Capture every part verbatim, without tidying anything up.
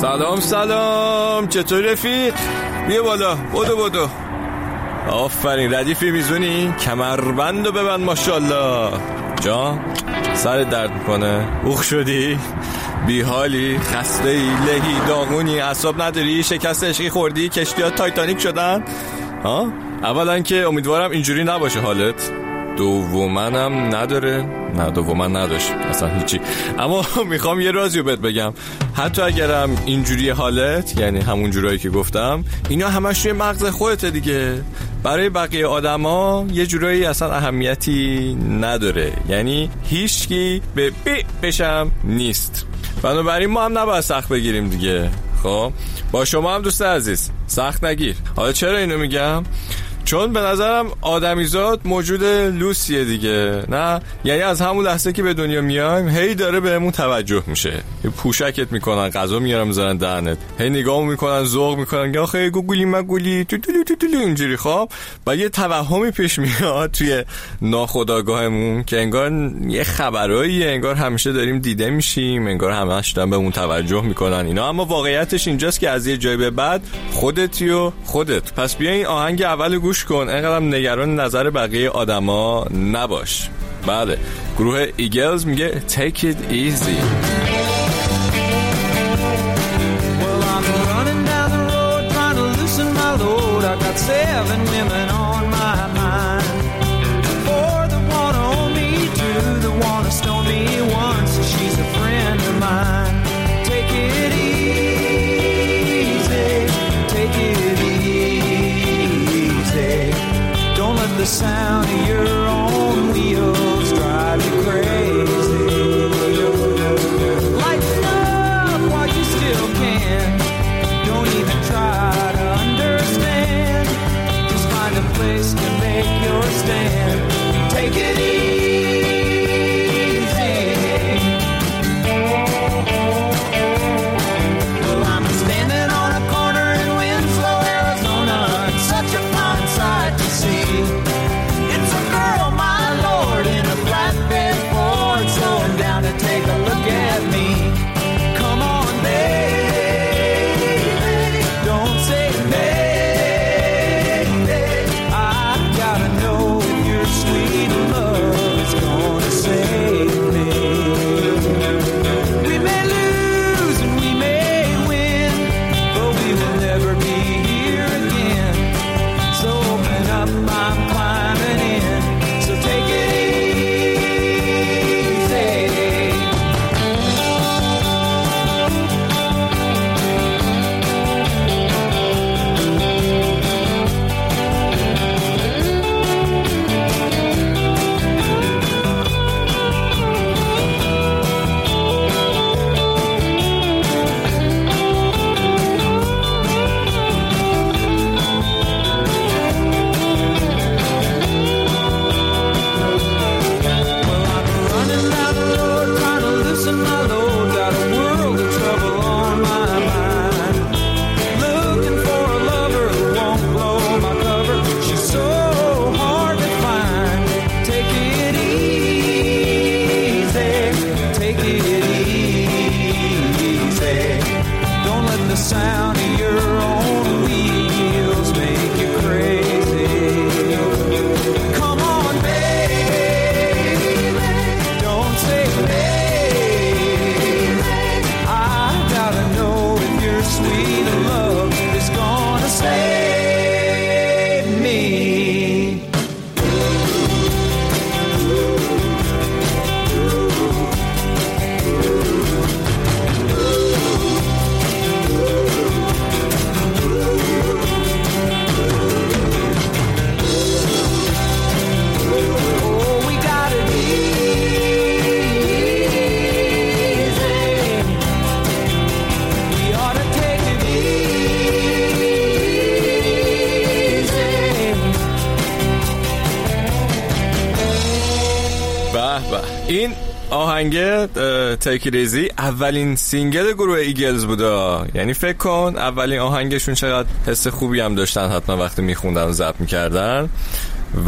سلام سلام، چطور رفیق؟ بیا بالا، بدو بدو. آفرین، ردیفی میزونی؟ کمربندو ببند. ماشالله. جان، سر درد میکنه؟ اوخ شدی؟ بیحالی؟ خسته ای؟ لهی؟ داغونی؟ اعصاب نداری؟ شکست عشقی خوردی؟ کشتی‌ها تایتانیک شدن؟ ها؟ اولا که امیدوارم اینجوری نباشه حالت، دومنم نداره. نه دومن نداشت اصلا هیچی. اما میخوام یه رازیو بهت بگم، حتی اگرم اینجوری حالت، یعنی همون جورایی که گفتم، اینا همش روی مغز خودته دیگه. برای بقیه آدما یه جورایی اصلا اهمیتی نداره، یعنی هیچکی به بی بشم نیست. بنابراین ما هم نباید سخت بگیریم دیگه. خب با شما هم دوست عزیز، سخت نگیر. حالا چرا اینو میگم؟ چون به نظرم آدمیزاد موجود لوسیه دیگه. نه یعنی از همون لحظه که به دنیا میایم هی داره بهمون توجه میشه، پوشکت میکنن، غذا میارن میذارن دهنت، هی نگاه میکنن، ذوق میکنن، یا آخه گوگولی مگولی تو تو تو تو اینجوری. خب و یه توهمی پیش میاد توی ناخودآگاهمون که انگار یه خبرایی، انگار همیشه داریم دیده میشیم، انگار همش دارن بهمون توجه میکنن اینا. اما واقعیتش اینجاست که از یه جای به بعد خودتی و خودت. پس بیا این آهنگ اول گوش کن، اینقدر نگران نظر بقیه آدما نباش. بله، گروه ایگلز میگه Take it easy. Well I'm running down the road trying to loosen my load. I got seven women on my mind. Four that wanna own me, two that wanna stone me, one so she's a friend of mine. Take it easy, take it easy. Don't let the sound of your own wheels drive you crazy. Lighten up while you still can. Don't even try to understand. Just find a place to make your stand. Take it easy. Well, I'm standing on a corner in Winslow, Arizona. It's such a fine sight to see. It's a girl, my lord, in a flatbed Ford, slowing down to take a look at me. Come on, baby, don't say maybe. I gotta know if your sweet love is gonna save me. We may lose and we may win, but we will never be here again. So open up, I'm climbing in. So take it easy. Well, I'm running down the road trying to loosen my load. Got a world of trouble on my mind. Looking for a lover who won't blow my cover. She's so hard to find. Take it easy. Take it easy. Don't let the sound of your own wheels make you crazy. Come on, baby, don't say baby. I gotta know if your sweet love is gonna save me. Oh, we got it easy. We ought to take it easy. به به، این آهنگ تکریزی اولین سینگل گروه ایگلز بودا. یعنی فکر کن اولین آهنگشون چقدر حس خوبی هم داشتن، حتما وقتی میخوندن و ضبط میکردن.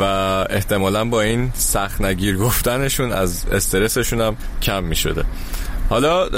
و احتمالا با این سخت نگیر گفتنشون از استرسشون هم کم میشده. حالا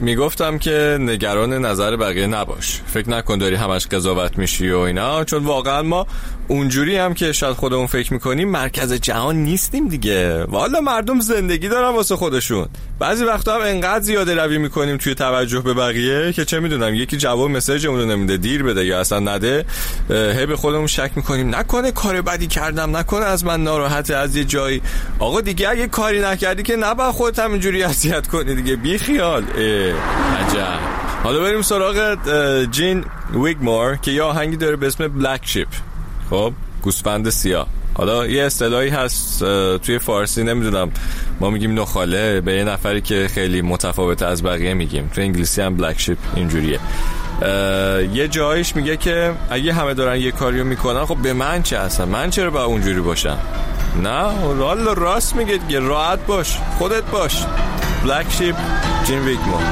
میگفتم که نگران نظر بقیه نباش، فکر نکن داری همش قضاوت میشی و اینا، چون واقعا ما اونجوری هم که شاید خودمون فکر میکنیم مرکز جهان نیستیم دیگه. والا مردم زندگی دارن واسه خودشون. بعضی وقتا هم انقدر زیاده روی میکنیم توی توجه به بقیه که چه میدونم یکی جواب مسیجمون رو نمیده، دیر بده یا اصلا نده، هی به خودمون شک میکنیم نکنه کار بدی کردم، نکنه از من ناراحته از یه جایی. آقا دیگه اگه کاری نکردی که نباید خودت هم اینجوری اذیت کنی دیگه، بی خیال. عجب. حالا بریم سراغ جین ویگمور که یه آهنگی داره به اسم بلک شیپ. خب گوسفند سیاه. حالا یه اصطلاحی هست توی فارسی نمیدونم، ما میگیم نخاله به یه نفری که خیلی متفاوت از بقیه میگیم، تو انگلیسی هم بلک شیپ اینجوریه. یه جایش میگه که اگه همه دارن یه کاریو میکنن خب به من چه اصلا، من چرا باید اونجوری باشم؟ نه حالا راست میگه دیگه، راحت باش خودت باش. بلک شیپ، جین ویگمور.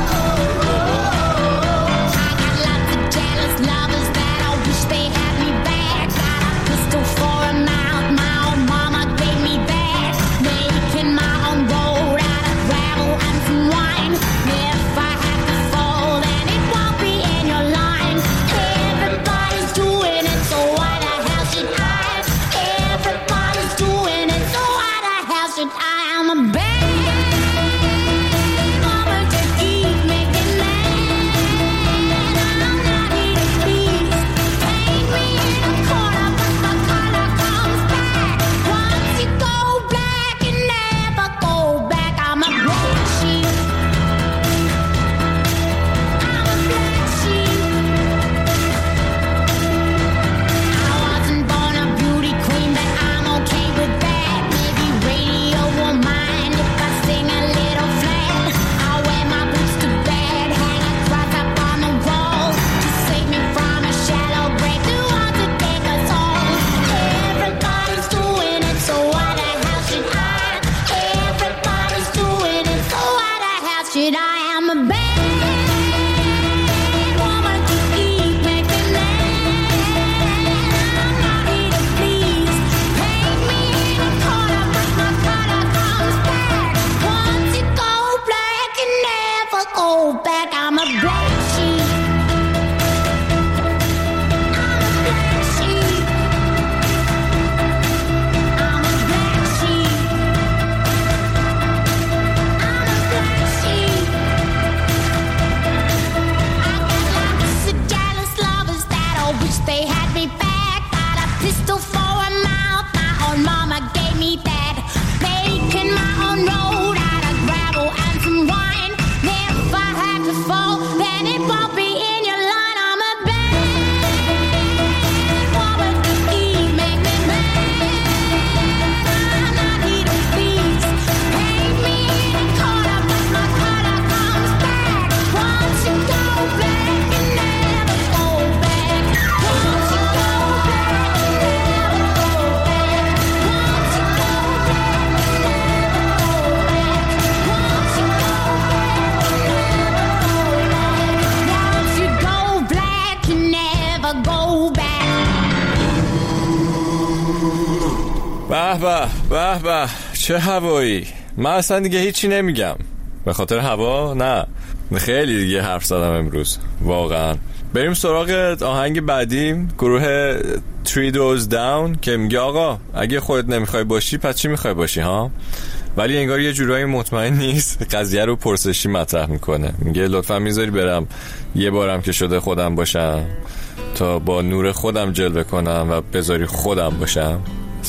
به به به چه هوایی. من اصلا دیگه هیچی نمیگم به خاطر هوا، نه خیلی دیگه حرف زدم امروز واقعا. بریم سراغ آهنگ بعدیم، گروه Treedose Down که میگه آقا اگه خودت نمیخوای باشی پس چی میخوای باشی ها؟ ولی انگار یه جورایی مطمئن نیست، قضیه رو پرسشی مطرح میکنه، میگه لطفا میذاری برم یه بارم که شده خودم باشم تا با نور خودم جلوه کنم و بذاری خودم باشم.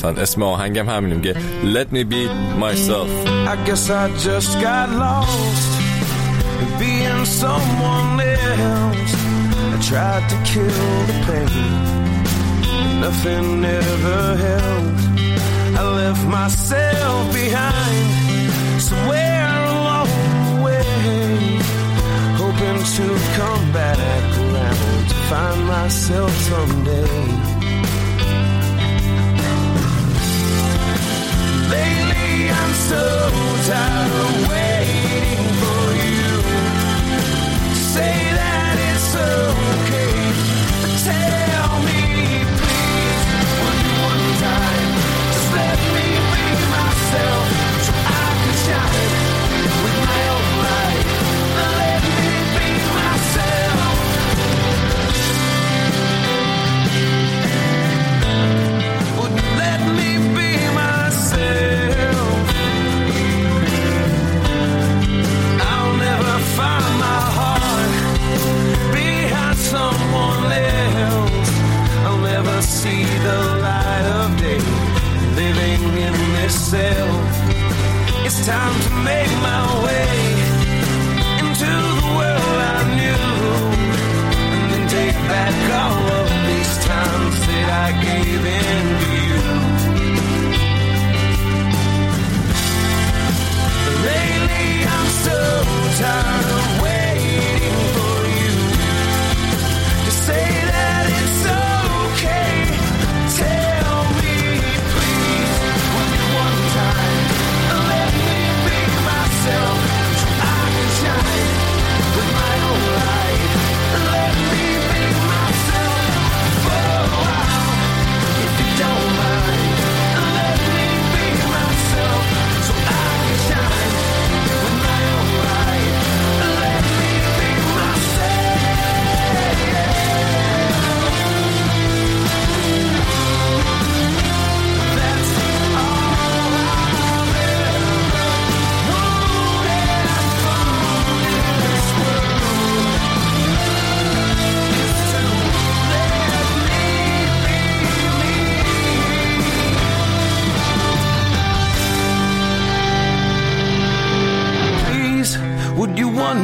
Son, اسم آهنگم همینه میگه Let me be myself. I guess I just got lost being someone else. I tried to kill the pain, nothing ever helped. I left myself behind somewhere along the way, hoping to come back around to find myself someday. Lately I'm so tired of waiting for you to say that it's okay, but tell me please one more time, just let me be myself so I can shine with my own light. Let me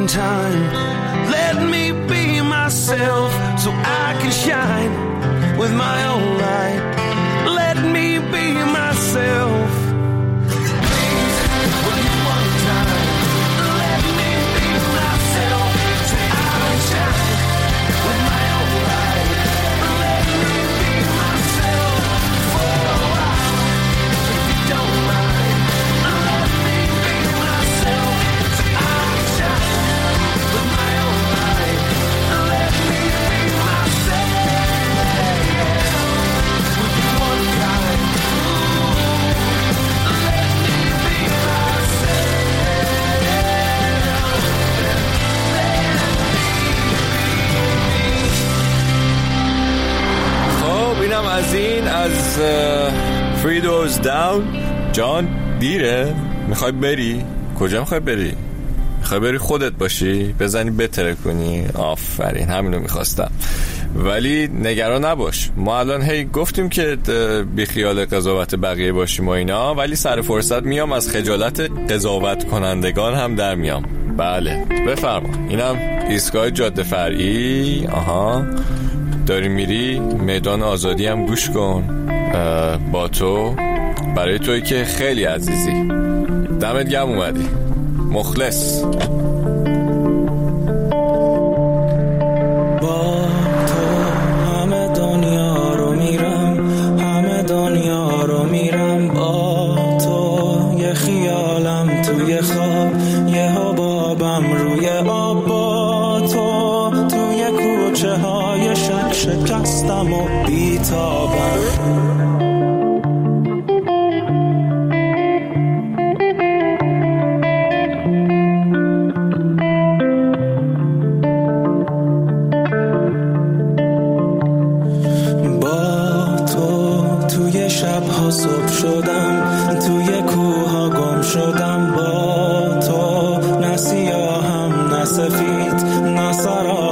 in time. Let me be myself so I can shine with my own light. Let me be myself. Please, will you one time? Let me be myself so I can shine with my own light. Let me be myself for a while if you don't mind. اینم از این از Treedose Down. جان دیره، میخوای بری؟ کجا میخوای بری؟ میخوای بری خودت باشی؟ بزنی بتره کنی؟ آفرین، همینو میخواستم. ولی نگران نباش، ما الان هی گفتیم که بی خیال قضاوت بقیه باشیم و اینا، ولی سر فرصت میام از خجالت قضاوت کنندگان هم در میام. بله بفرما. اینم ایستگاه جاده فرعی. آها داری میری میدان آزادی هم گوش کن. با تو، برای توی که خیلی عزیزی. دمت گرم اومدی، مخلص. با تو همه دنیا رو میرم، همه دنیا رو میرم با تو. یه خیالم توی خواب، یه حبابم روی آب. با تو توی کوچه های شک شکستم و بیتابم. سفید نصر